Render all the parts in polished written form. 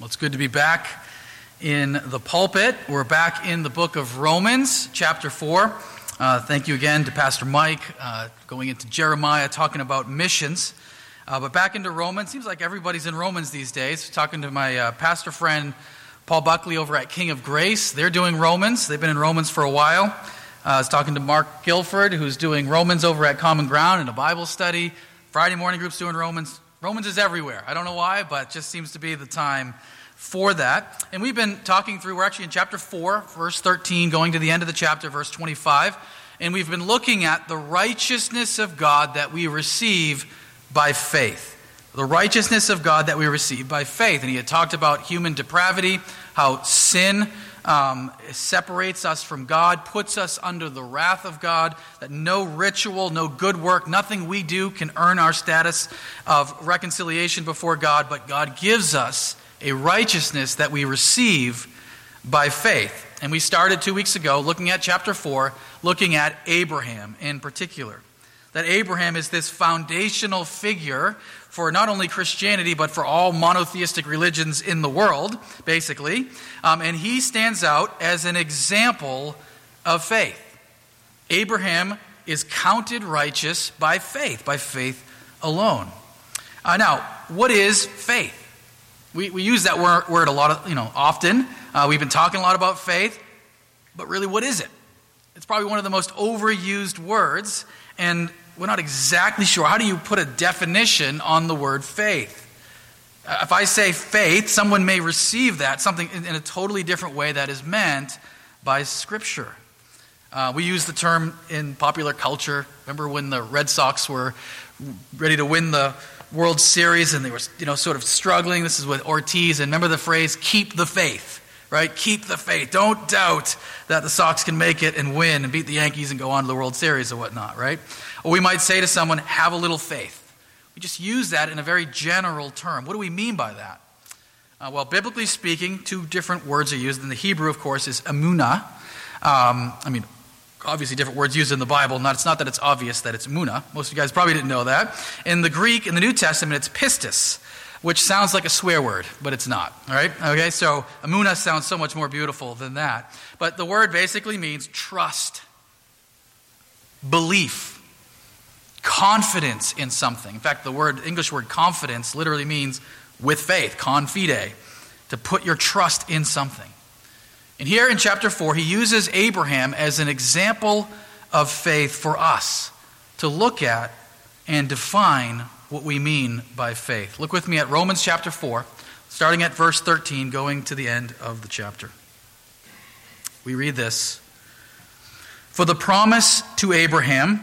Well, it's good to be back in the pulpit. We're back in the book of Romans, chapter 4. Thank you again to Pastor Mike, going into Jeremiah, talking about missions. But back into Romans. Seems like everybody's in Romans these days. Talking to my pastor friend, Paul Buckley, over at King of Grace. They're doing Romans. They've been in Romans for a while. I was talking to Mark Guilford, who's doing Romans over at Common Ground in a Bible study. Friday morning group's doing Romans. Romans is everywhere. I don't know why, but it just seems to be the time for that. And we've been talking through, we're actually in chapter 4, verse 13, going to the end of the chapter, verse 25. And we've been looking at the righteousness of God that we receive by faith. The righteousness of God that we receive by faith. And he had talked about human depravity, how sin separates us from God, puts us under the wrath of God, that no ritual, no good work, nothing we do can earn our status of reconciliation before God, but God gives us a righteousness that we receive by faith. And we started 2 weeks ago looking at chapter 4, looking at Abraham in particular. That Abraham is this foundational figure for not only Christianity, but for all monotheistic religions in the world, basically. And he stands out as an example of faith. Abraham is counted righteous by faith alone. Now, what is faith? We use that word a lot, often. We've been talking a lot about faith, but really, what is it? It's probably one of the most overused words, and we're not exactly sure. How do you put a definition on the word faith? If I say faith, someone may receive that, something in a totally different way that is meant by Scripture. We use the term in popular culture. Remember when the Red Sox were ready to win the World Series and they were sort of struggling? This is with Ortiz. And remember the phrase, keep the faith, right? Keep the faith. Don't doubt that the Sox can make it and win and beat the Yankees and go on to the World Series or whatnot, right? Or we might say to someone, have a little faith. We just use that in a very general term. What do we mean by that? Well, biblically speaking, two different words are used. In the Hebrew, of course, is emunah. Obviously different words used in the Bible. It's not that it's obvious that it's emunah. Most of you guys probably didn't know that. In the Greek, in the New Testament, it's pistis, which sounds like a swear word, but it's not. All right? Okay, so emunah sounds so much more beautiful than that. But the word basically means trust, belief, confidence in something. In fact, the English word confidence literally means with faith, confide, to put your trust in something. And here in chapter 4, he uses Abraham as an example of faith for us to look at and define what we mean by faith. Look with me at Romans chapter 4, starting at verse 13, going to the end of the chapter. We read this. For the promise to Abraham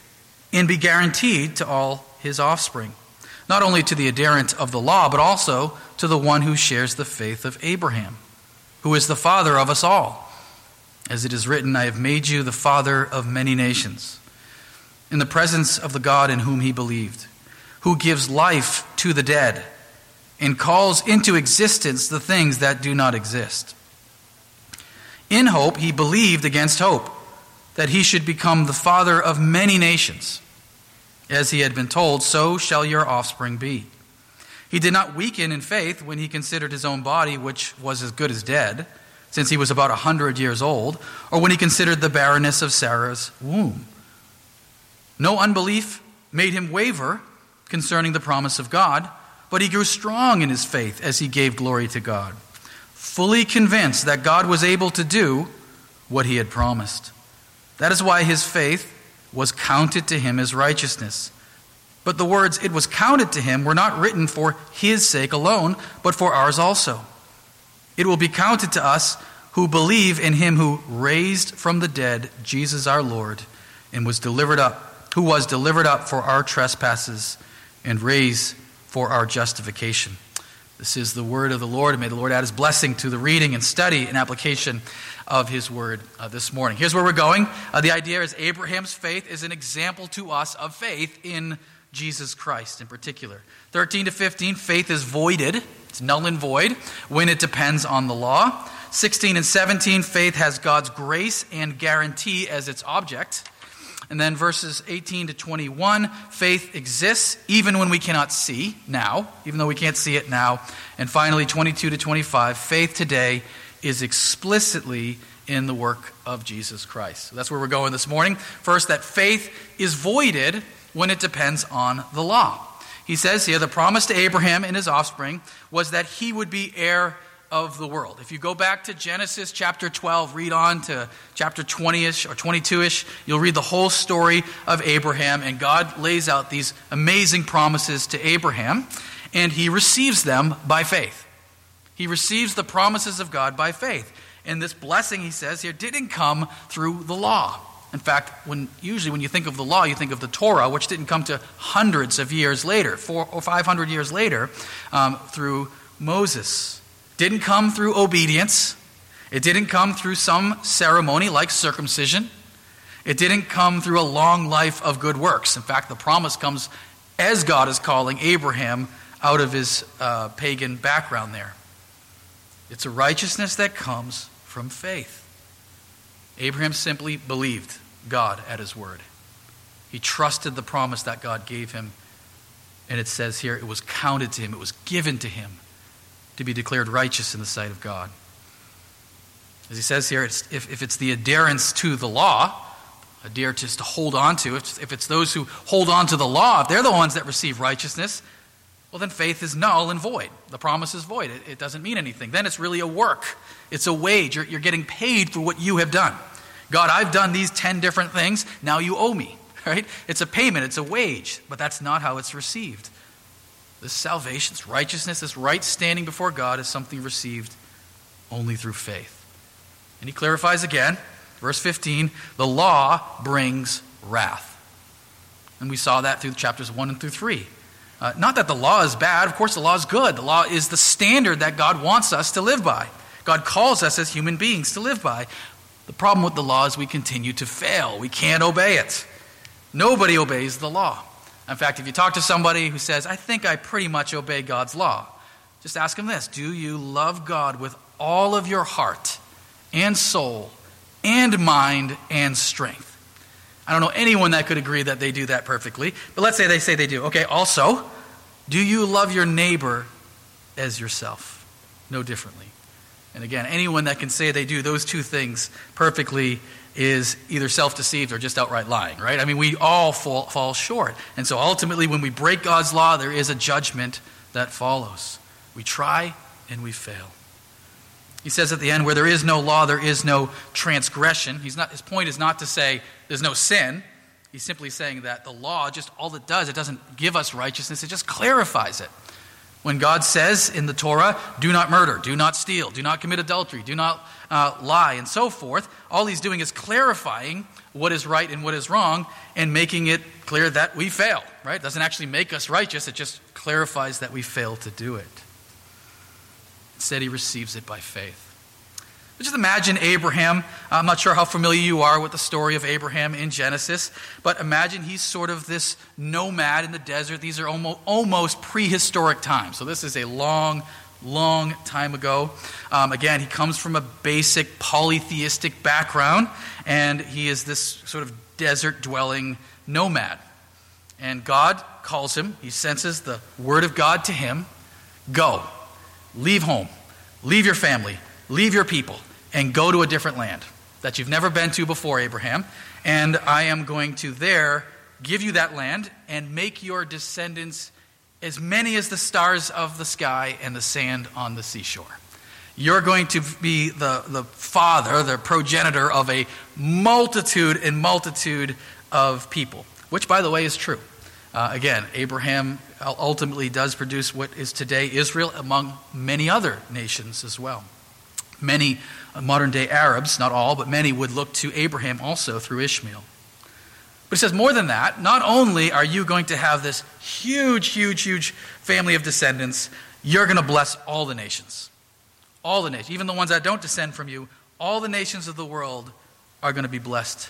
and be guaranteed to all his offspring, not only to the adherent of the law, but also to the one who shares the faith of Abraham, who is the father of us all. As it is written, I have made you the father of many nations, in the presence of the God in whom he believed, who gives life to the dead and calls into existence the things that do not exist. In hope, he believed against hope, that he should become the father of many nations. As he had been told, so shall your offspring be. He did not weaken in faith when he considered his own body, which was as good as dead, since he was about 100 years old, or when he considered the barrenness of Sarah's womb. No unbelief made him waver concerning the promise of God, but he grew strong in his faith as he gave glory to God, fully convinced that God was able to do what he had promised. That is why his faith was counted to him as righteousness. But the words, it was counted to him, were not written for his sake alone, but for ours also. It will be counted to us who believe in him who raised from the dead Jesus our Lord, and was delivered up, who was delivered up for our trespasses and raised for our justification. This is the word of the Lord, and may the Lord add his blessing to the reading and study and application of his word this morning. Here's where we're going. The idea is Abraham's faith is an example to us of faith in Jesus Christ in particular. 13 to 15, faith is voided, it's null and void, when it depends on the law. 16 and 17, faith has God's grace and guarantee as its object. And then verses 18 to 21, faith exists even when we cannot see now, even though we can't see it now. And finally, 22 to 25, faith today is explicitly in the work of Jesus Christ. So that's where we're going this morning. First, that faith is voided when it depends on the law. He says here, the promise to Abraham and his offspring was that he would be heir of the world. If you go back to Genesis chapter 12, read on to chapter 20-ish or 22-ish, you'll read the whole story of Abraham, and God lays out these amazing promises to Abraham, and he receives them by faith. He receives the promises of God by faith. And this blessing, he says here, didn't come through the law. In fact, when you think of the law, you think of the Torah, which didn't come to hundreds of years later, 400 or 500 years later, through Moses. Didn't come through obedience. It didn't come through some ceremony like circumcision. It didn't come through a long life of good works. In fact, the promise comes as God is calling Abraham out of his pagan background there. It's a righteousness that comes from faith. Abraham simply believed God at his word. He trusted the promise that God gave him. And it says here, it was counted to him. It was given to him to be declared righteous in the sight of God. As he says here, if it's the adherence to the law, adhere just to hold on to, if it's those who hold on to the law, if they're the ones that receive righteousness, well, then faith is null and void. The promise is void. It doesn't mean anything. Then it's really a work. It's a wage. You're getting paid for what you have done. God, I've done these 10 different things. Now you owe me, right? It's a payment. It's a wage. But that's not how it's received. This salvation, this righteousness, this right standing before God is something received only through faith. And he clarifies again, verse 15, the law brings wrath. And we saw that through chapters 1 and through 3. Not that the law is bad. Of course, the law is good. The law is the standard that God wants us to live by. God calls us as human beings to live by. The problem with the law is we continue to fail. We can't obey it. Nobody obeys the law. In fact, if you talk to somebody who says, I think I pretty much obey God's law, just ask them this. Do you love God with all of your heart and soul and mind and strength? I don't know anyone that could agree that they do that perfectly, but let's say they do. Okay, also, do you love your neighbor as yourself? No differently. And again, anyone that can say they do those two things perfectly is either self-deceived or just outright lying, right? I mean, we all fall short. And so ultimately, when we break God's law, there is a judgment that follows. We try and we fail. He says at the end, where there is no law, there is no transgression. His point is not to say there's no sin. He's simply saying that the law, just all it does, it doesn't give us righteousness. It just clarifies it. When God says in the Torah, do not murder, do not steal, do not commit adultery, do not lie, and so forth, all he's doing is clarifying what is right and what is wrong and making it clear that we fail, right? It doesn't actually make us righteous. It just clarifies that we fail to do it. Instead, he receives it by faith. But just imagine Abraham. I'm not sure how familiar you are with the story of Abraham in Genesis, but imagine he's sort of this nomad in the desert. These are almost prehistoric times. So this is a long, long time ago. Again, he comes from a basic polytheistic background, and he is this sort of desert-dwelling nomad. And God calls him. He senses the word of God to him. Go. Leave home. Leave your family. Leave your people. And go to a different land that you've never been to before, Abraham, and I am going to there give you that land and make your descendants as many as the stars of the sky and the sand on the seashore. You're going to be the father, the progenitor of a multitude and multitude of people, which, by the way, is true. Again, Abraham ultimately does produce what is today Israel among many other nations as well. Many modern-day Arabs, not all, but many would look to Abraham also through Ishmael. But he says more than that, not only are you going to have this huge, huge, huge family of descendants, you're going to bless all the nations. All the nations, even the ones that don't descend from you, all the nations of the world are going to be blessed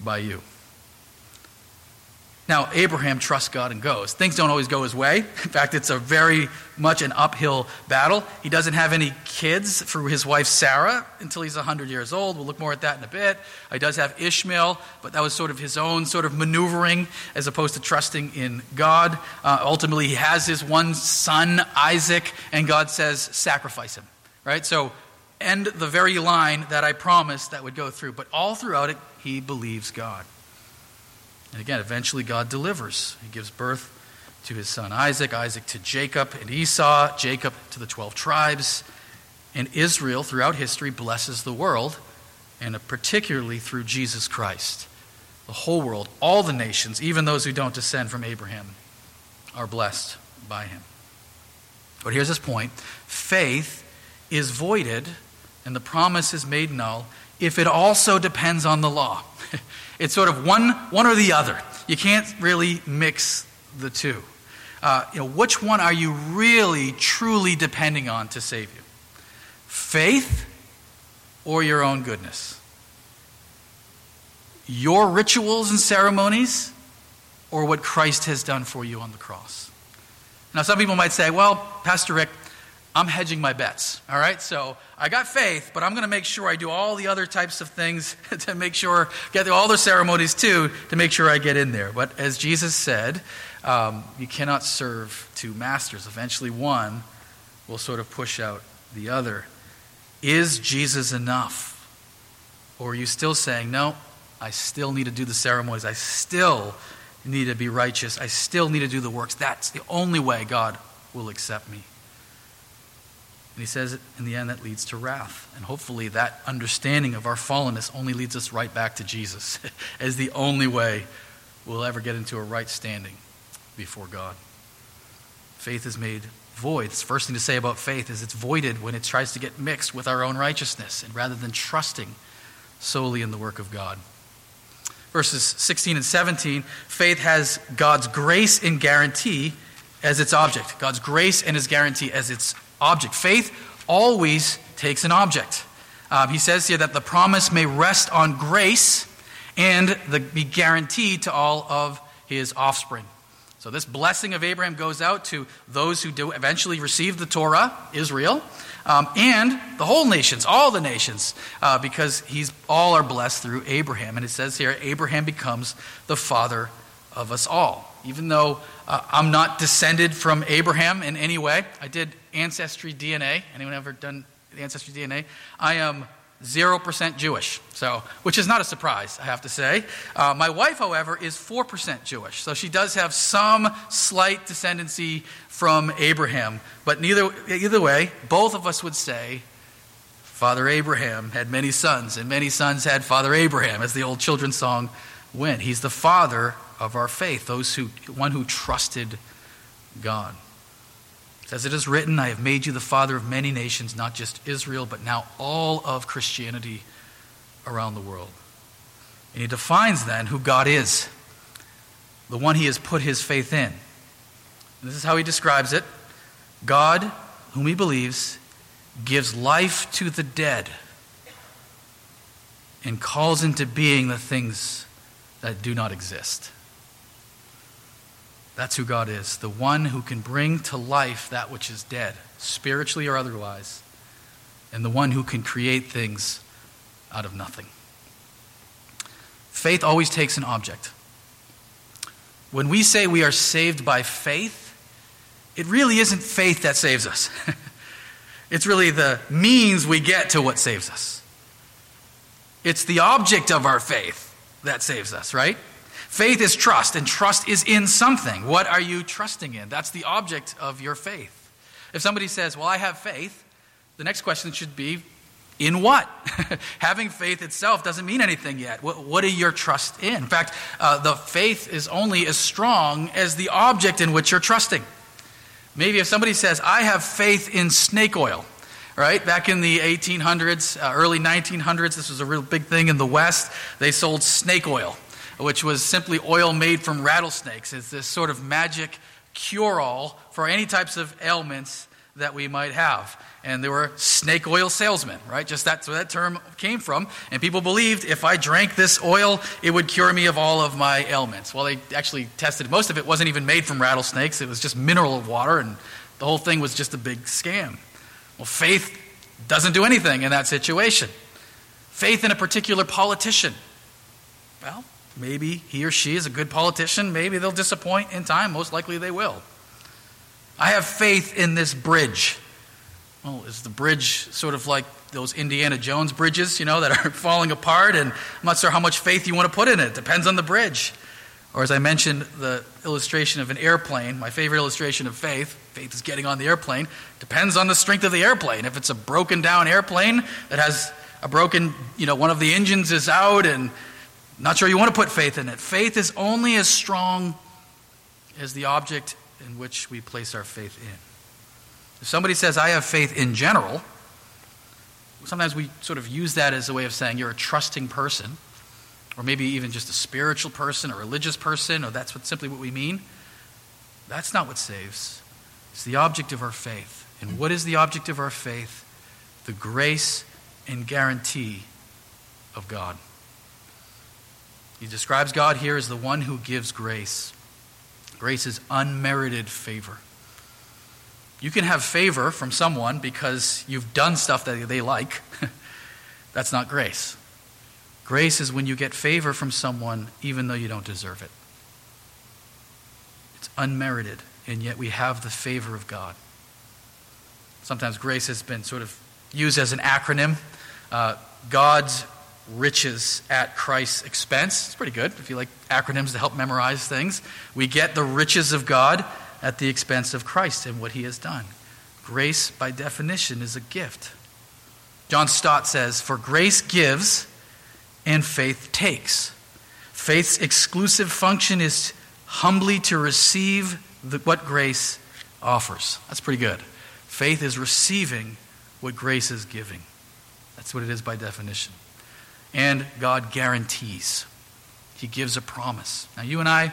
by you. Now, Abraham trusts God and goes. Things don't always go his way. In fact, it's a very much an uphill battle. He doesn't have any kids through his wife Sarah until he's 100 years old. We'll look more at that in a bit. He does have Ishmael, but that was sort of his own sort of maneuvering as opposed to trusting in God. Ultimately, he has his one son, Isaac, and God says, sacrifice him. Right? So, end the very line that I promised that would go through. But all throughout it, he believes God. And again, eventually God delivers. He gives birth to his son Isaac, Isaac to Jacob and Esau, Jacob to the 12 tribes. And Israel, throughout history, blesses the world, and particularly through Jesus Christ. The whole world, all the nations, even those who don't descend from Abraham, are blessed by him. But here's his point. Faith is voided, and the promise is made null, if it also depends on the law. It's sort of one or the other. You can't really mix the two. Which one are you really, truly depending on to save you? Faith or your own goodness? Your rituals and ceremonies or what Christ has done for you on the cross? Now, some people might say, well, Pastor Rick, I'm hedging my bets, all right? So I got faith, but I'm going to make sure I do all the other types of things to make sure, get through all the ceremonies too, to make sure I get in there. But as Jesus said, you cannot serve two masters. Eventually one will sort of push out the other. Is Jesus enough? Or are you still saying, no, I still need to do the ceremonies. I still need to be righteous. I still need to do the works. That's the only way God will accept me. And he says, in the end, that leads to wrath. And hopefully that understanding of our fallenness only leads us right back to Jesus as the only way we'll ever get into a right standing before God. Faith is made void. The first thing to say about faith is it's voided when it tries to get mixed with our own righteousness, and rather than trusting solely in the work of God. Verses 16 and 17, faith has God's grace and guarantee as its object. God's grace and his guarantee as its object. Faith always takes an object. He says here that the promise may rest on grace and be guaranteed to all of his offspring. So this blessing of Abraham goes out to those who do eventually receive the Torah, Israel, and the whole nations, all the nations, because all are blessed through Abraham. And it says here, Abraham becomes the father of us all. Even though I'm not descended from Abraham in any way, I did Ancestry DNA. Anyone ever done Ancestry DNA? I am 0% Jewish, so which is not a surprise, I have to say. My wife, however, is 4% Jewish, so she does have some slight descendancy from Abraham. But either way, both of us would say, Father Abraham had many sons, and many sons had Father Abraham, as the old children's song went. He's the father of our faith, one who trusted God. As it is written, I have made you the father of many nations, not just Israel, but now all of Christianity around the world. And he defines then who God is, the one he has put his faith in. And this is how he describes it. God, whom he believes, gives life to the dead and calls into being the things that do not exist. That's who God is, the one who can bring to life that which is dead, spiritually or otherwise, and the one who can create things out of nothing. Faith always takes an object. When we say we are saved by faith, it really isn't faith that saves us. It's really the means we get to what saves us. It's the object of our faith that saves us, right? Faith is trust, and trust is in something. What are you trusting in? That's the object of your faith. If somebody says, well, I have faith, the next question should be, in what? Having faith itself doesn't mean anything yet. What are your trust in? In fact, the faith is only as strong as the object in which you're trusting. Maybe if somebody says, I have faith in snake oil, right? Back in the 1800s, early 1900s, this was a real big thing in the West. They sold snake oil, which was simply oil made from rattlesnakes. It's this sort of magic cure-all for any types of ailments that we might have. And there were snake oil salesmen, right? Just that's where that term came from. And people believed if I drank this oil, it would cure me of all of my ailments. Well, they actually tested. Most of it wasn't even made from rattlesnakes. It was just mineral water, and the whole thing was just a big scam. Well, faith doesn't do anything in that situation. Faith in a particular politician. Well, maybe he or she is a good politician. Maybe they'll disappoint in time. Most likely they will. I have faith in this bridge. Well, is the bridge sort of like those Indiana Jones bridges, that are falling apart? And I'm not sure how much faith you want to put in it. It depends on the bridge. Or as I mentioned, the illustration of an airplane, my favorite illustration of faith, faith is getting on the airplane, depends on the strength of the airplane. If it's a broken down airplane that has a broken, one of the engines is out and not sure you want to put faith in it. Faith is only as strong as the object in which we place our faith in. If somebody says, I have faith in general, sometimes we sort of use that as a way of saying you're a trusting person, or maybe even just a spiritual person, a religious person, or that's simply what we mean. That's not what saves. It's the object of our faith. And what is the object of our faith? The grace and guarantee of God. He describes God here as the one who gives grace. Grace is unmerited favor. You can have favor from someone because you've done stuff that they like. That's not grace. Grace is when you get favor from someone even though you don't deserve it. It's unmerited, and yet we have the favor of God. Sometimes grace has been sort of used as an acronym. God's riches at Christ's expense. It's pretty good if you like acronyms to help memorize things. We get the riches of God at the expense of Christ and what he has done. Grace, by definition, is a gift. John Stott says, "For grace gives and faith takes. Faith's exclusive function is humbly to receive what grace offers." That's pretty good. Faith is receiving what grace is giving. That's what it is by definition. And God guarantees. He gives a promise. Now you and I,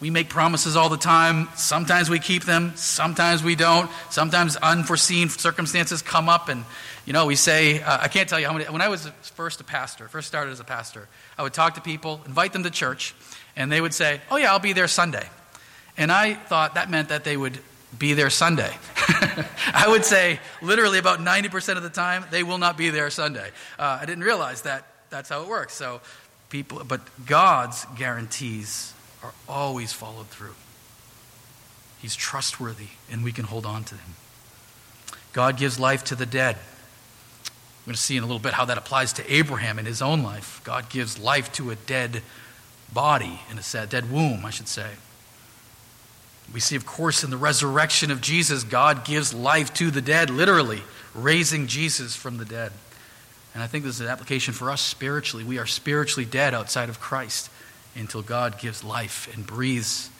we make promises all the time. Sometimes we keep them. Sometimes we don't. Sometimes unforeseen circumstances come up and, we say, I can't tell you how many, when I was first started as a pastor, I would talk to people, invite them to church, and they would say, oh yeah, I'll be there Sunday. And I thought that meant that they would be there Sunday. I would say literally about 90% of the time, they will not be there Sunday. I didn't realize that. That's how it works. So but God's guarantees are always followed through. He's trustworthy, and we can hold on to him. God gives life to the dead. We're going to see in a little bit how that applies to Abraham in his own life. God gives life to a dead body, in a dead womb, I should say. We see, of course, in the resurrection of Jesus, God gives life to the dead, literally raising Jesus from the dead. And I think this is an application for us spiritually. We are spiritually dead outside of Christ until God gives life and breathes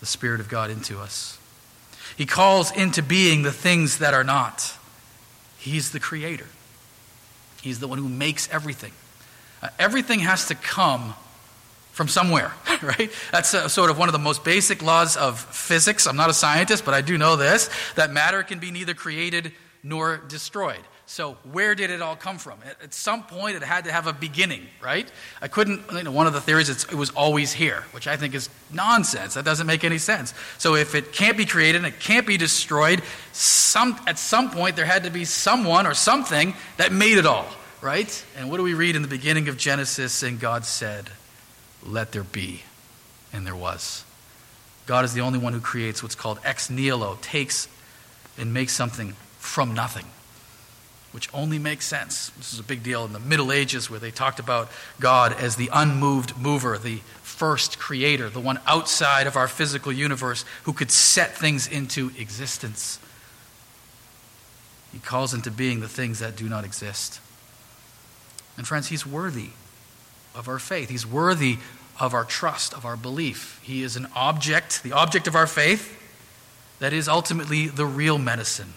the Spirit of God into us. He calls into being the things that are not. He's the creator. He's the one who makes everything. Everything has to come from somewhere, right? That's sort of one of the most basic laws of physics. I'm not a scientist, but I do know this, that matter can be neither created nor destroyed. So where did it all come from? At some point, it had to have a beginning, right? One of the theories is it was always here, which I think is nonsense. That doesn't make any sense. So if it can't be created and it can't be destroyed, at some point there had to be someone or something that made it all, right? And what do we read in the beginning of Genesis? And God said, let there be, and there was. God is the only one who creates what's called ex nihilo, takes and makes something from nothing, which only makes sense. This is a big deal in the Middle Ages where they talked about God as the unmoved mover, the first creator, the one outside of our physical universe who could set things into existence. He calls into being the things that do not exist. And friends, he's worthy of our faith. He's worthy of our trust, of our belief. He is an object, the object of our faith, that is ultimately the real medicine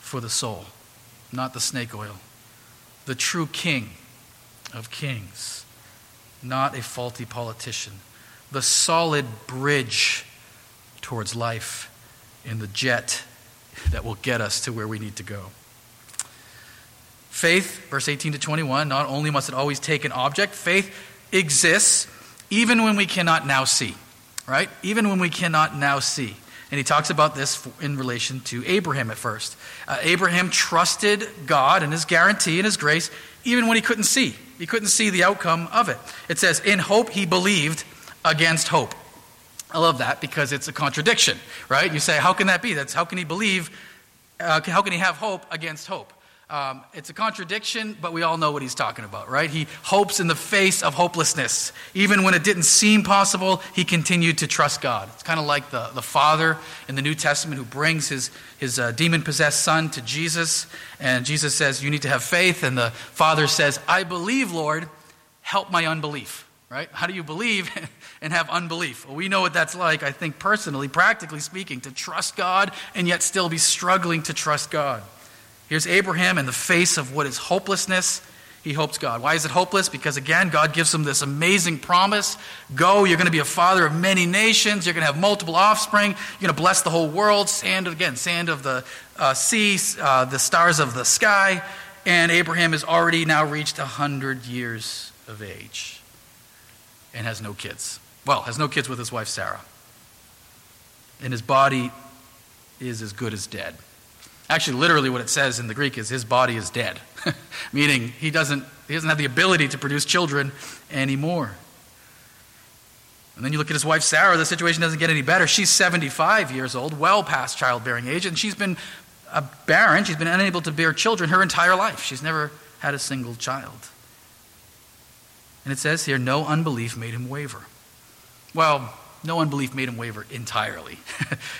for the soul. Not the snake oil. The true King of Kings, not a faulty politician. The solid bridge towards life and the jet that will get us to where we need to go. Faith, verse 18 to 21, not only must it always take an object, faith exists even when we cannot now see, right? Even when we cannot now see. And he talks about this in relation to Abraham at first. Abraham trusted God and his guarantee and his grace even when he couldn't see. He couldn't see the outcome of it. It says, in hope he believed against hope. I love that because it's a contradiction, right? You say, how can that be? That's how can he believe, how can he have hope against hope? It's a contradiction, but we all know what he's talking about, right? He hopes in the face of hopelessness. Even when it didn't seem possible, he continued to trust God. It's kind of like the father in the New Testament who brings his demon-possessed son to Jesus, and Jesus says, you need to have faith, and the father says, I believe, Lord, help my unbelief, right? How do you believe and have unbelief? Well, we know what that's like, I think personally, practically speaking, to trust God and yet still be struggling to trust God. Here's Abraham in the face of what is hopelessness. He hopes God. Why is it hopeless? Because again, God gives him this amazing promise. Go, you're going to be a father of many nations. You're going to have multiple offspring. You're going to bless the whole world. Sand of the sea, the stars of the sky. And Abraham has already now reached 100 years of age and has no kids. Well, has no kids with his wife, Sarah. And his body is as good as dead. Actually, literally what it says in the Greek is his body is dead, meaning he doesn't have the ability to produce children anymore. And then you look at his wife, Sarah, the situation doesn't get any better. She's 75 years old, well past childbearing age, and she's been barren. She's been unable to bear children her entire life. She's never had a single child. And it says here, no unbelief made him waver. Well, no unbelief made him waver entirely.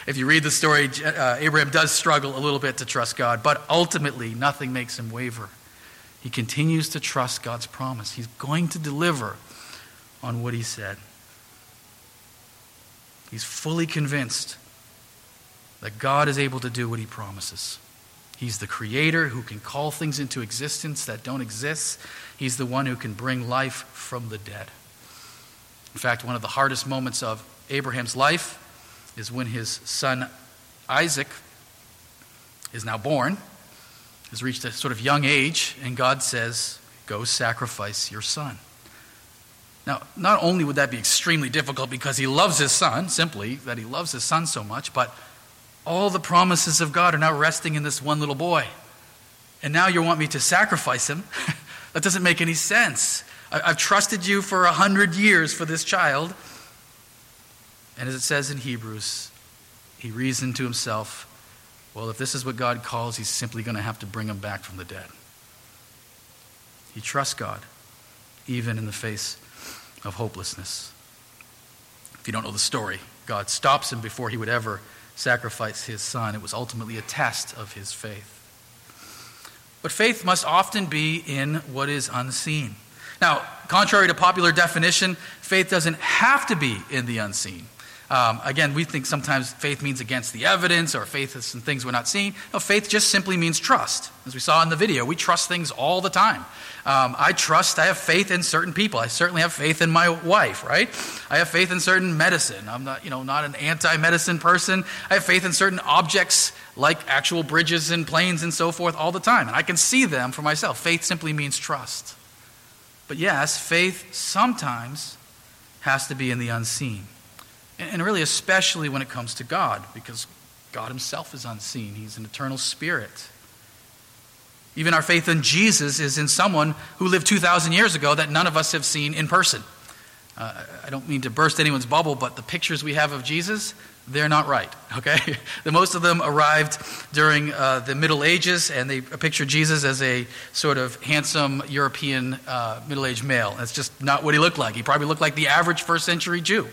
If you read the story, Abraham does struggle a little bit to trust God, but ultimately nothing makes him waver. He continues to trust God's promise. He's going to deliver on what he said. He's fully convinced that God is able to do what he promises. He's the creator who can call things into existence that don't exist. He's the one who can bring life from the dead. In fact, one of the hardest moments of Abraham's life is when his son Isaac is now born, has reached a sort of young age, and God says, go sacrifice your son. Now, not only would that be extremely difficult because he loves his son, simply that he loves his son so much, but all the promises of God are now resting in this one little boy. And now you want me to sacrifice him? That doesn't make any sense. I've trusted you for 100 years for this child. And as it says in Hebrews, he reasoned to himself, well, if this is what God calls, he's simply going to have to bring him back from the dead. He trusts God, even in the face of hopelessness. If you don't know the story, God stops him before he would ever sacrifice his son. It was ultimately a test of his faith. But faith must often be in what is unseen. Now, contrary to popular definition, faith doesn't have to be in the unseen. Again, we think sometimes faith means against the evidence or faith is in things we're not seeing. No, faith just simply means trust. As we saw in the video, we trust things all the time. I have faith in certain people. I certainly have faith in my wife, right? I have faith in certain medicine. I'm not an anti-medicine person. I have faith in certain objects like actual bridges and planes and so forth all the time. And I can see them for myself. Faith simply means trust. But yes, faith sometimes has to be in the unseen. And really especially when it comes to God, because God himself is unseen. He's an eternal spirit. Even our faith in Jesus is in someone who lived 2,000 years ago that none of us have seen in person. I don't mean to burst anyone's bubble, but the pictures we have of Jesus, they're not right, okay? Most of them arrived during the Middle Ages, and they picture Jesus as a sort of handsome European middle-aged male. That's just not what he looked like. He probably looked like the average first-century Jew.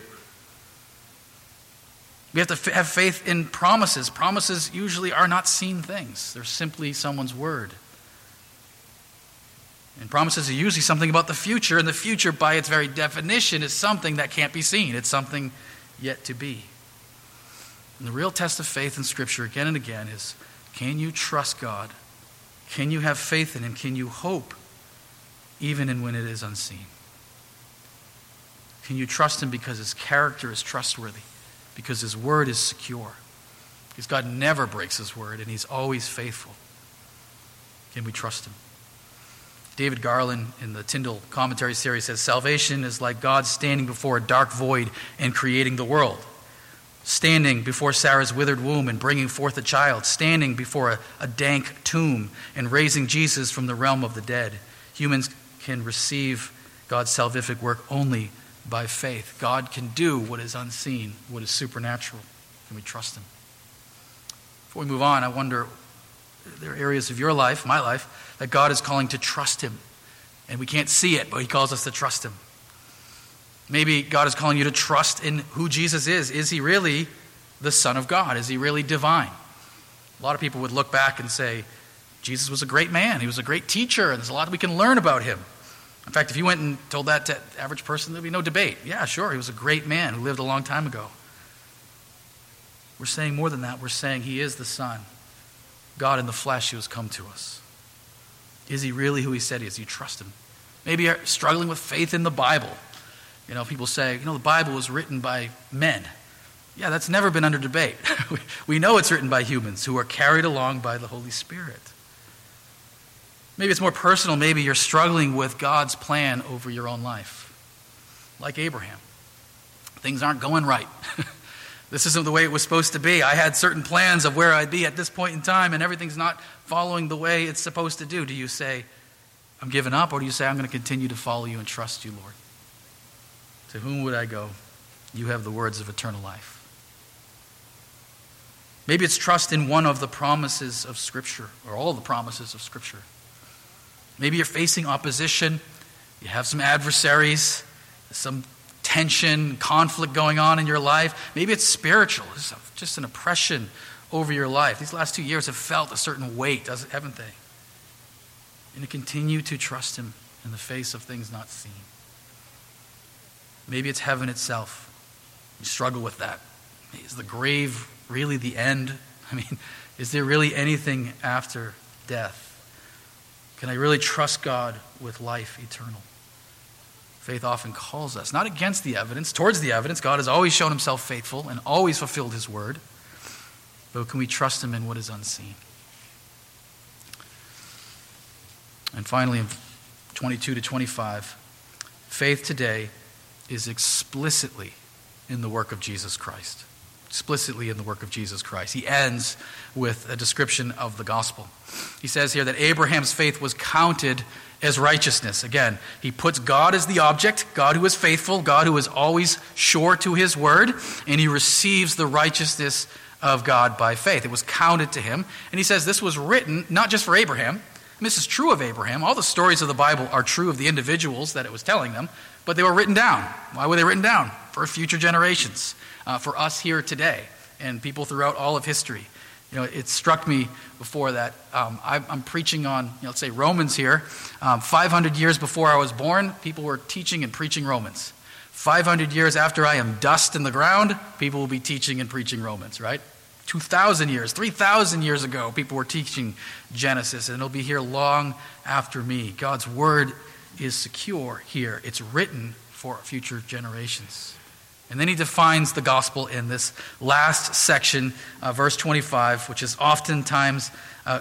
We have to have faith in promises. Promises usually are not seen things. They're simply someone's word. And promises are usually something about the future, and the future, by its very definition, is something that can't be seen. It's something yet to be. And the real test of faith in Scripture, again and again, is can you trust God? Can you have faith in him? Can you hope, even in when it is unseen? Can you trust him because his character is trustworthy? Because his word is secure? Because God never breaks his word, and he's always faithful. Can we trust him? David Garland in the Tyndale commentary series says, salvation is like God standing before a dark void and creating the world. Standing before Sarah's withered womb and bringing forth a child. Standing before a dank tomb and raising Jesus from the realm of the dead. Humans can receive God's salvific work only by faith. God can do what is unseen, what is supernatural. Can we trust him? Before we move on, I wonder, there are areas of your life, my life, that God is calling to trust him. And we can't see it, but he calls us to trust him. Maybe God is calling you to trust in who Jesus is. Is he really the Son of God? Is he really divine? A lot of people would look back and say, Jesus was a great man. He was a great teacher, and there's a lot we can learn about him. In fact, if you went and told that to the average person, there'd be no debate. Yeah, sure, he was a great man who lived a long time ago. We're saying more than that. We're saying he is the Son. God in the flesh who has come to us. Is he really who he said he is? Do you trust him? Maybe you're struggling with faith in the Bible. You know, people say, the Bible was written by men. Yeah, that's never been under debate. We know it's written by humans who are carried along by the Holy Spirit. Maybe it's more personal. Maybe you're struggling with God's plan over your own life. Like Abraham. Things aren't going right. This isn't the way it was supposed to be. I had certain plans of where I'd be at this point in time, and everything's not following the way it's supposed to do. Do you say, I'm giving up, or do you say, I'm going to continue to follow you and trust you, Lord? To whom would I go? You have the words of eternal life. Maybe it's trust in one of the promises of Scripture, or all the promises of Scripture. Maybe you're facing opposition. You have some adversaries, some tension, conflict going on in your life. Maybe it's spiritual. It's just an oppression over your life. These last 2 years have felt a certain weight, haven't they? And to continue to trust him in the face of things not seen. Maybe it's heaven itself. You struggle with that. Is the grave really the end? Is there really anything after death? Can I really trust God with life eternal? Faith often calls us, not against the evidence, towards the evidence. God has always shown himself faithful and always fulfilled his word. But can we trust him in what is unseen? And finally, in 22 to 25, faith today is explicitly in the work of Jesus Christ. Explicitly in the work of Jesus Christ. He ends with a description of the gospel. He says here that Abraham's faith was counted as righteousness. Again, he puts God as the object, God who is faithful, God who is always sure to his word, and he receives the righteousness of God by faith. It was counted to him. And he says this was written not just for Abraham. And this is true of Abraham. All the stories of the Bible are true of the individuals that it was telling them, but they were written down. Why were they written down? For future generations, for us here today, and people throughout all of history. It struck me before that I'm preaching on, let's say Romans here. 500 years before I was born, people were teaching and preaching Romans. 500 years after I am dust in the ground, people will be teaching and preaching Romans, right? 2,000 years, 3,000 years ago, people were teaching Genesis, and it'll be here long after me. God's word is secure here. It's written for future generations. And then he defines the gospel in this last section, verse 25, which is oftentimes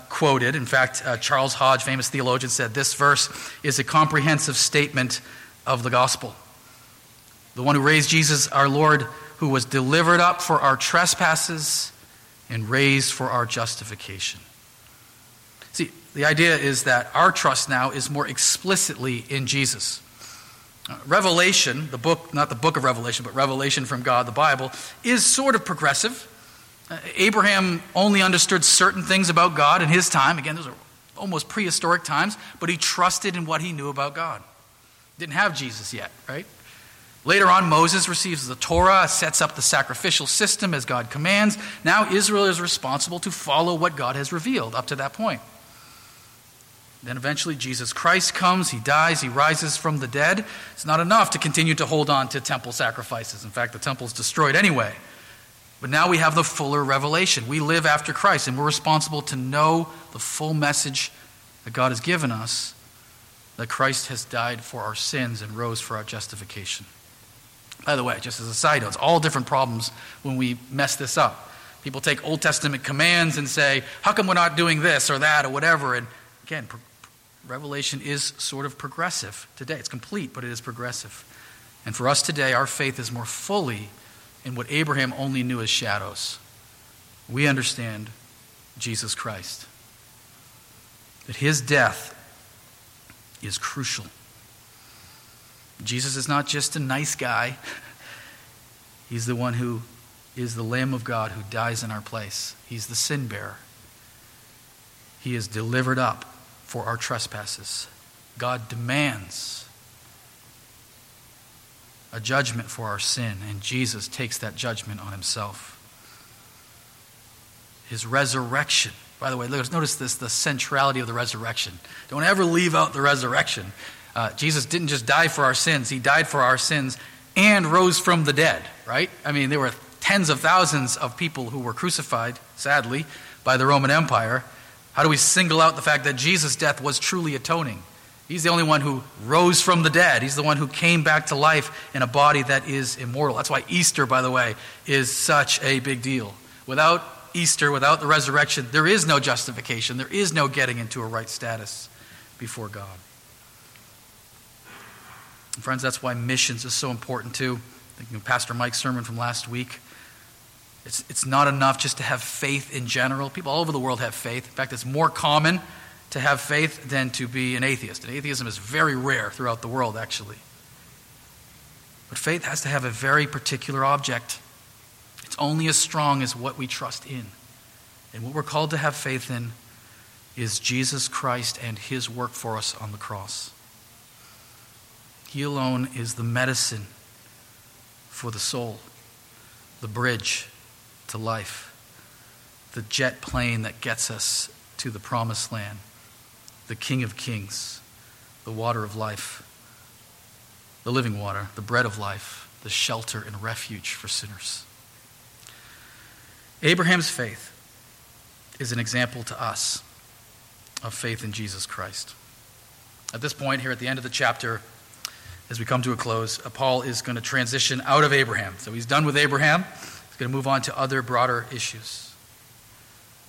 quoted. In fact, Charles Hodge, famous theologian, said this verse is a comprehensive statement of the gospel. The one who raised Jesus, our Lord, who was delivered up for our trespasses and raised for our justification. See, the idea is that our trust now is more explicitly in Jesus. Revelation, the book, not the book of Revelation, but revelation from God, the Bible, is sort of progressive. Abraham only understood certain things about God in his time. Again, those are almost prehistoric times, but he trusted in what he knew about God. Didn't have Jesus yet, right? Later on, Moses receives the Torah, sets up the sacrificial system as God commands. Now Israel is responsible to follow what God has revealed up to that point. Then eventually Jesus Christ comes, he dies, he rises from the dead. It's not enough to continue to hold on to temple sacrifices. In fact, the temple's destroyed anyway. But now we have the fuller revelation. We live after Christ, and we're responsible to know the full message that God has given us, that Christ has died for our sins and rose for our justification. By the way, just as a side note, it's all different problems when we mess this up. People take Old Testament commands and say, how come we're not doing this or that or whatever? And again, Revelation is sort of progressive today. It's complete, but it is progressive. And for us today, our faith is more fully in what Abraham only knew as shadows. We understand Jesus Christ. That his death is crucial. Jesus is not just a nice guy. He's the one who is the Lamb of God who dies in our place. He's the sin bearer. He is delivered up for our trespasses. God demands a judgment for our sin, and Jesus takes that judgment on himself. His resurrection. By the way, notice this, the centrality of the resurrection. Don't ever leave out the resurrection. Jesus didn't just die for our sins. He died for our sins and rose from the dead, right? I mean, there were tens of thousands of people who were crucified, sadly, by the Roman Empire. How do we single out the fact that Jesus' death was truly atoning? He's the only one who rose from the dead. He's the one who came back to life in a body that is immortal. That's why Easter, by the way, is such a big deal. Without Easter, without the resurrection, there is no justification. There is no getting into a right status before God. And friends, that's why missions is so important too. Thinking of Pastor Mike's sermon from last week. It's not enough just to have faith in general. People all over the world have faith. In fact, it's more common to have faith than to be an atheist. And atheism is very rare throughout the world, actually. But faith has to have a very particular object. It's only as strong as what we trust in. And what we're called to have faith in is Jesus Christ and his work for us on the cross. He alone is the medicine for the soul, the bridge to life, the jet plane that gets us to the promised land, the King of Kings, the water of life, the living water, the bread of life, the shelter and refuge for sinners. Abraham's faith is an example to us of faith in Jesus Christ. At this point, here at the end of the chapter, as we come to a close, Paul is going to transition out of Abraham. So he's done with Abraham. He's going to move on to other broader issues.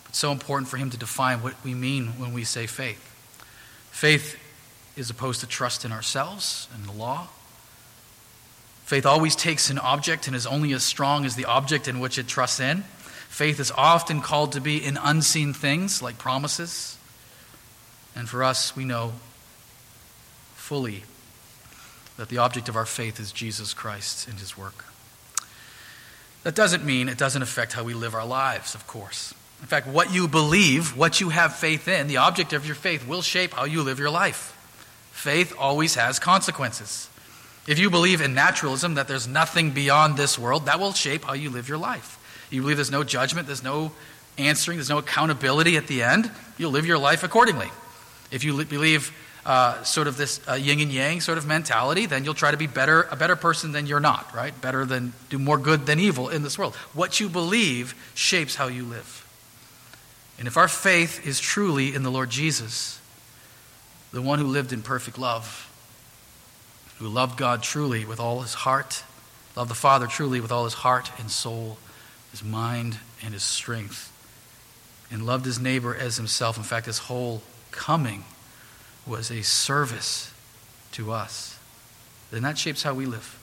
It's so important for him to define what we mean when we say faith. Faith is opposed to trust in ourselves and the law. Faith always takes an object and is only as strong as the object in which it trusts in. Faith is often called to be in unseen things like promises. And for us, we know fully that the object of our faith is Jesus Christ and his work. That doesn't mean it doesn't affect how we live our lives, of course. In fact, what you believe, what you have faith in, the object of your faith will shape how you live your life. Faith always has consequences. If you believe in naturalism, that there's nothing beyond this world, that will shape how you live your life. You believe there's no judgment, there's no answering, there's no accountability at the end, you'll live your life accordingly. If you believe sort of this yin and yang sort of mentality, then you'll try to be a better person than you're not, right? Do more good than evil in this world. What you believe shapes how you live. And if our faith is truly in the Lord Jesus, the one who lived in perfect love, who loved God truly with all his heart, loved the Father truly with all his heart and soul, his mind and his strength, and loved his neighbor as himself. In fact, his whole coming was a service to us, then that shapes how we live.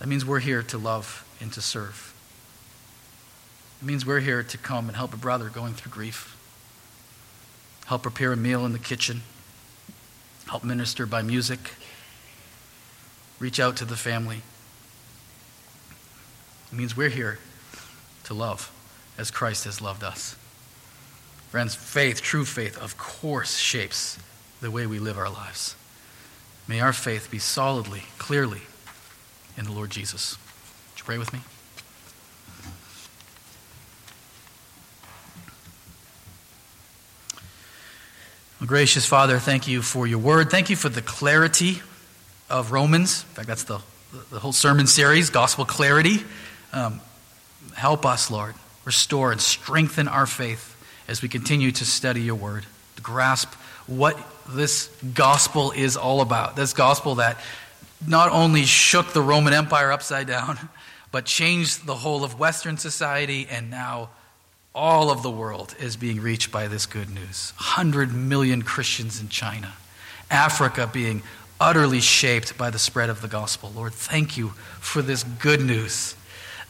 That means we're here to love and to serve. It means we're here to come and help a brother going through grief, help prepare a meal in the kitchen, help minister by music, reach out to the family. It means we're here to love as Christ has loved us. Friends, faith, true faith, of course, shapes the way we live our lives. May our faith be solidly, clearly in the Lord Jesus. Would you pray with me? Well, gracious Father, thank you for your word. Thank you for the clarity of Romans. In fact, that's the whole sermon series, Gospel Clarity. Help us, Lord, restore and strengthen our faith as we continue to study your word, to grasp what this gospel is all about. This gospel that not only shook the Roman Empire upside down, but changed the whole of Western society, and now all of the world is being reached by this good news. 100 million Christians in China. Africa being utterly shaped by the spread of the gospel. Lord, thank you for this good news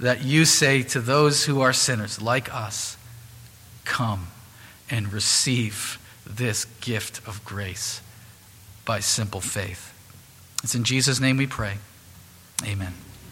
that you say to those who are sinners like us, come and receive this gift of grace by simple faith. It's in Jesus' name we pray. Amen.